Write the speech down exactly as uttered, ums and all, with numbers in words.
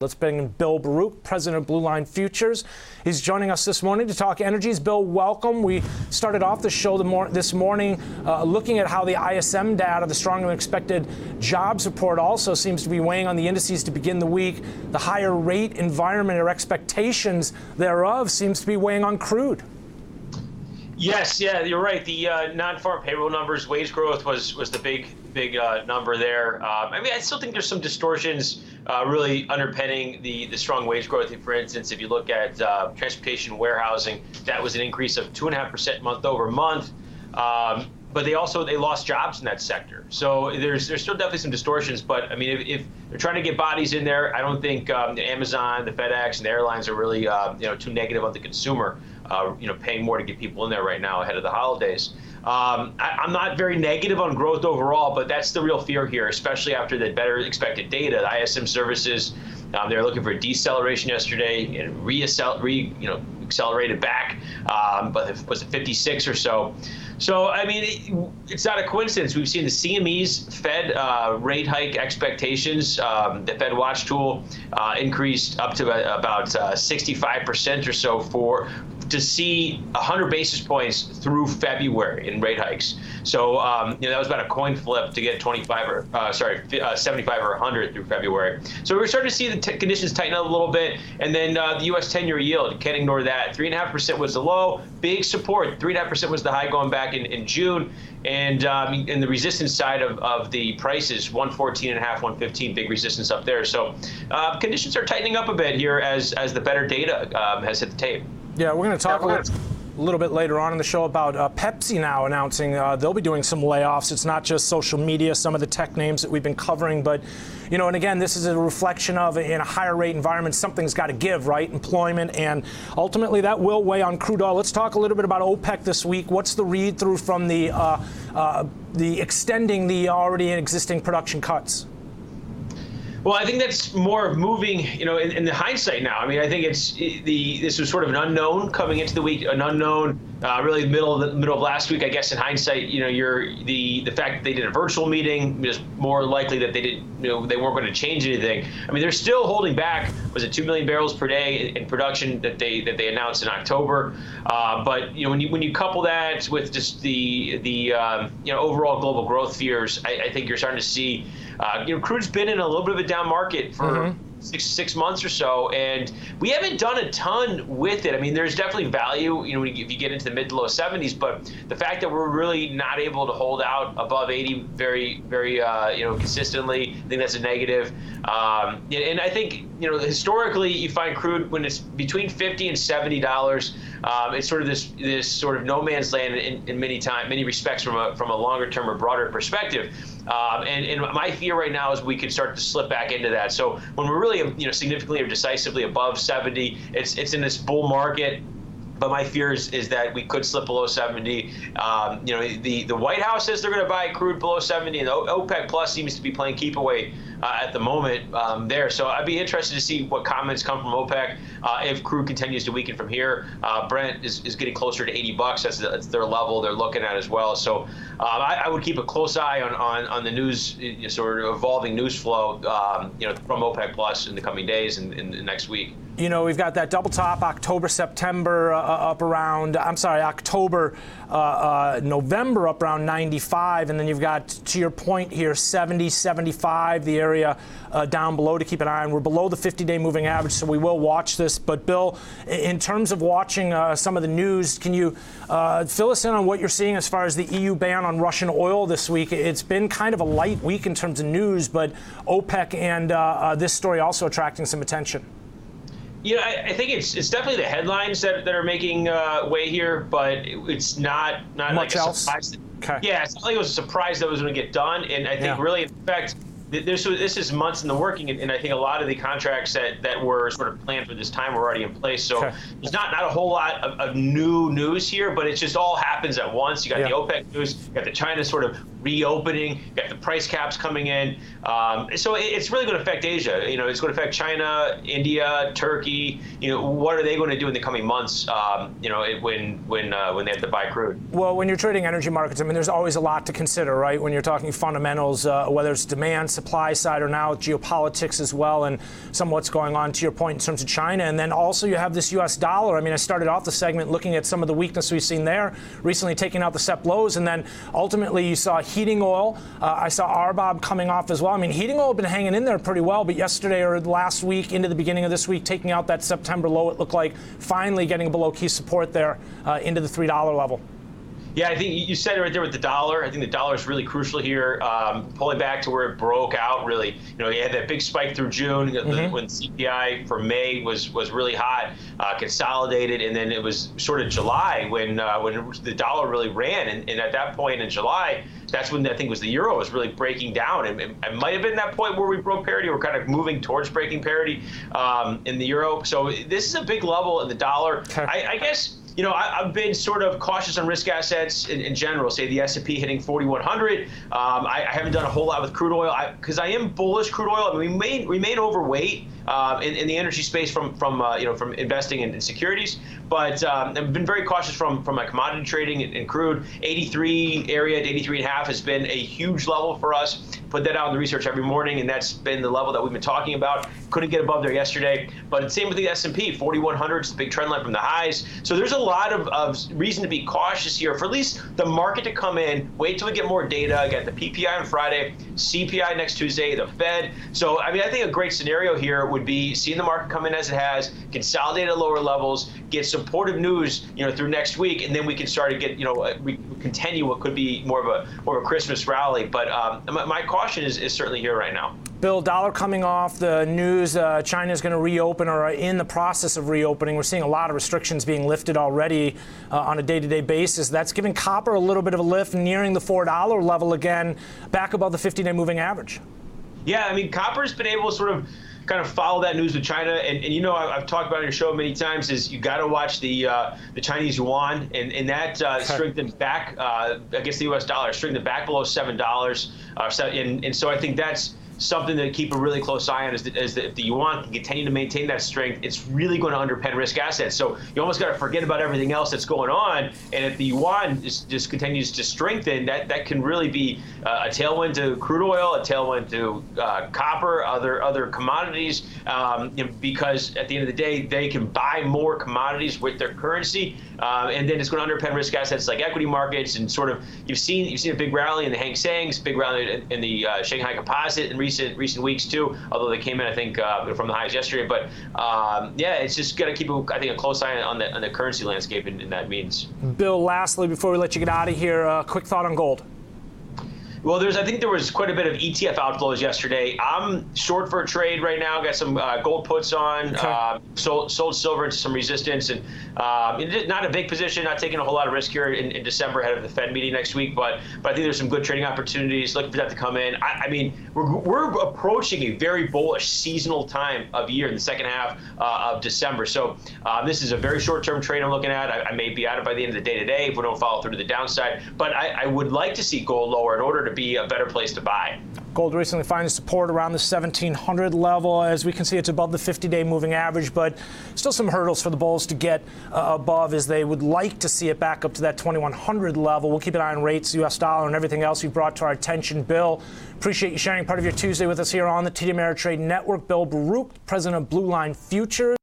Let's bring in Bill Baruch, president of Blue Line Futures. He's joining us this morning to talk energies. Bill, welcome. We started off the show the mor- this morning uh, looking at how the I S M data, the stronger than expected jobs report, also seems to be weighing on the indices to begin the week. The higher rate environment or expectations thereof seems to be weighing on crude. Yes, yeah, you're right. The uh, non-farm payroll numbers, wage growth was was the big. big uh, number there. Um, I mean, I still think there's some distortions uh, really underpinning the, the strong wage growth. For instance, if you look at uh, transportation warehousing, that was an increase of two and a half percent month over month. Um, but they also they lost jobs in that sector. So there's there's still definitely some distortions. But I mean, if, if they're trying to get bodies in there, I don't think um, the Amazon, the FedEx, and the airlines are really uh, you know too negative on the consumer. Uh, you know, paying more to get people in there right now ahead of the holidays. Um, I, I'm not very negative on growth overall, but that's the real fear here, especially after the better expected data. The I S M services, um, they were looking for a deceleration yesterday and reaccel- re, you know, accelerated back, um, but it was fifty-six or so. So, I mean, it, it's not a coincidence. We've seen the C M E's Fed uh, rate hike expectations. Um, the FedWatch tool uh, increased up to a, about uh, sixty-five percent or so for to see one hundred basis points through February in rate hikes. So, um, you know, that was about a coin flip to get twenty-five or, uh, sorry, uh, seventy-five or one hundred through February. So we're starting to see the t- conditions tighten up a little bit. And then uh, the U S ten-year yield, can't ignore that. three point five percent was the low, big support. three point five percent was the high going back in, in June. And um, in the resistance side of, of the prices, one fourteen point five, one fifteen, big resistance up there. So uh, conditions are tightening up a bit here as, as the better data um, has hit the tape. Yeah, we're going to talk a little, a little bit later on in the show about uh, Pepsi now announcing uh, they'll be doing some layoffs. It's not just social media, some of the tech names that we've been covering. But, you know, and again, this is a reflection of, in a higher rate environment, something's got to give, right? Employment. And ultimately, that will weigh on crude oil. Let's talk a little bit about OPEC this week. What's the read through from the, uh, uh, the extending the already existing production cuts? Well, I think that's more of moving, you know, in, in the hindsight now. I mean, I think it's the this was sort of an unknown coming into the week, an unknown, uh, really middle of the middle of last week. I guess in hindsight, you know, you're the the fact that they did a virtual meeting is more likely that they didn't, you know, they weren't going to change anything. I mean, they're still holding back. Was it two million barrels per day in, in production that they that they announced in October? Uh, but you know, when you when you couple that with just the the um, you know overall global growth fears, I, I think you're starting to see, uh, you know, crude's been in a little bit of a down market for mm-hmm. six six months or so, and we haven't done a ton with it. I mean, there's definitely value, you know, if you get into the mid to low seventies, but the fact that we're really not able to hold out above eighty very, very, uh, you know, consistently, I think that's a negative. Um, and I think, you know, historically, you find crude when it's between fifty and seventy dollars. Um, it's sort of this this sort of no man's land in, in many time, many respects from a from a longer term or broader perspective. Um, and, and my fear right now is we could start to slip back into that. So when we're really, you know, significantly or decisively above seventy, it's it's in this bull market. But my fear is, is that we could slip below seventy. Um, you know, the, the White House says they're going to buy crude below seventy, and OPEC Plus seems to be playing keep away uh, at the moment um, there. So I'd be interested to see what comments come from OPEC uh, if crude continues to weaken from here. Uh, Brent is, is getting closer to eighty bucks. That's, the, that's their level they're looking at as well. So um, I, I would keep a close eye on, on, on the news, you know, sort of evolving news flow, um, you know, from OPEC Plus in the coming days and in the next week. You know, we've got that double top October, September uh, up around, I'm sorry, October, uh, uh, November up around ninety-five. And then you've got, to your point here, seventy, seventy-five, the area uh, down below to keep an eye on. We're below the fifty-day moving average, so we will watch this. But, Bill, in terms of watching uh, some of the news, can you uh, fill us in on what you're seeing as far as the E U ban on Russian oil this week? It's been kind of a light week in terms of news, but OPEC and uh, uh, this story also attracting some attention. You know, I, I think it's it's definitely the headlines that, that are making uh, way here, but it, it's not not much like a else. Surprise. Okay. Yeah, it's not like it was a surprise that was going to get done, and I think yeah. really, in fact, this this is months in the working, and, and I think a lot of the contracts that, that were sort of planned for this time were already in place. So okay. there's not, not a whole lot of, of new news here, but it just all happens at once. You got yeah. the OPEC news, you got the China sort of reopening, got the price caps coming in. Um, so it, it's really going to affect Asia. You know, it's going to affect China, India, Turkey. You know, what are they going to do in the coming months? Um, you know, it, when when uh, when they have to buy crude. Well, when you're trading energy markets, I mean, there's always a lot to consider, right? When you're talking fundamentals, uh, whether it's demand, supply side, or now geopolitics as well, and some of what's going on to your point in terms of China, and then also you have this U S dollar. I mean, I started off the segment looking at some of the weakness we've seen there recently, taking out the S E P lows, and then ultimately you saw heating oil. Uh, I saw R B O B coming off as well. I mean, heating oil had been hanging in there pretty well, but yesterday or last week into the beginning of this week, taking out that September low, it looked like finally getting below key support there uh, into the three dollar level. Yeah, I think you said it right there with the dollar. I think the dollar is really crucial here, um, pulling back to where it broke out, really. You know, you had that big spike through June mm-hmm. the, when C P I for May was was really hot, uh, consolidated, and then it was sort of July when uh, when it, the dollar really ran. And, and at that point in July, that's when I think was the euro was really breaking down. And it, it might have been that point where we broke parity. We're kind of moving towards breaking parity um, in the euro. So this is a big level in the dollar. I, I guess... You know, I, I've been sort of cautious on risk assets in, in general, say the S and P hitting forty-one hundred. Um, I, I haven't done a whole lot with crude oil because I, I am bullish crude oil. I mean, we may remain overweight uh, in, in the energy space from, from uh, you know, from investing in, in securities. But um, I've been very cautious from, from my commodity trading in, in crude. eighty-three area, eighty-three and a half has been a huge level for us. Put that out in the research every morning, and that's been the level that we've been talking about. Couldn't get above there yesterday. But it's same with the S and P, forty-one hundred is the big trend line from the highs. So there's a lot of, of reason to be cautious here for at least the market to come in, wait till we get more data. I got the P P I on Friday, C P I next Tuesday, the Fed. So, I mean, I think a great scenario here would be seeing the market come in as it has, consolidate at lower levels, get supportive news, you know, through next week, and then we can start to get, you know, we continue what could be more of a more of a Christmas rally. But um, my, my caution is, is certainly here right now. Bill, dollar coming off the news, uh, China's going to reopen or are in the process of reopening. We're seeing a lot of restrictions being lifted already uh, on a day-to-day basis. That's giving copper a little bit of a lift, nearing the four dollar level again, back above the fifty-day moving average. Yeah, I mean, copper's been able to sort of kind of follow that news with China. And, and you know, I've talked about on your show many times is you got to watch the uh, the Chinese yuan, and, and that uh, strengthened back uh, against the U S dollar, strengthened back below seven dollars. Uh, and, and so I think that's something to keep a really close eye on is that, is that if the yuan can continue to maintain that strength, it's really going to underpin risk assets. So you almost got to forget about everything else that's going on. And if the yuan is, just continues to strengthen, that, that can really be uh, a tailwind to crude oil, a tailwind to uh, copper, other other commodities, um, you know, because at the end of the day, they can buy more commodities with their currency. Uh, and then it's going to underpin risk assets like equity markets and sort of you've seen you've seen a big rally in the Hang Sengs, big rally in, in the uh, Shanghai Composite in recent recent weeks too. Although they came in, I think, uh, from the highs yesterday. But um, yeah, it's just got to keep a, I think a close eye on the on the currency landscape and, and that means. Bill, lastly, before we let you get out of here, a uh, quick thought on gold. Well, there's I think there was quite a bit of E T F outflows yesterday. I'm short for a trade right now. Got some uh, gold puts on, okay. uh, sold, sold silver into some resistance, and uh, not a big position. Not taking a whole lot of risk here in, in December ahead of the Fed meeting next week. But but I think there's some good trading opportunities. Looking for that to come in. I, I mean, we're we're approaching a very bullish seasonal time of year in the second half uh, of December. So uh, this is a very short-term trade I'm looking at. I, I may be out of by the end of the day today if we don't follow through to the downside. But I, I would like to see gold lower in order to. To be a better place to buy. Gold recently finds support around the seventeen hundred level. As we can see, it's above the fifty-day moving average, but still some hurdles for the bulls to get uh, above as they would like to see it back up to that twenty-one hundred level. We'll keep an eye on rates, U S dollar, and everything else you brought to our attention. Bill, appreciate you sharing part of your Tuesday with us here on the T D Ameritrade Network. Bill Baruch, president of Blue Line Futures.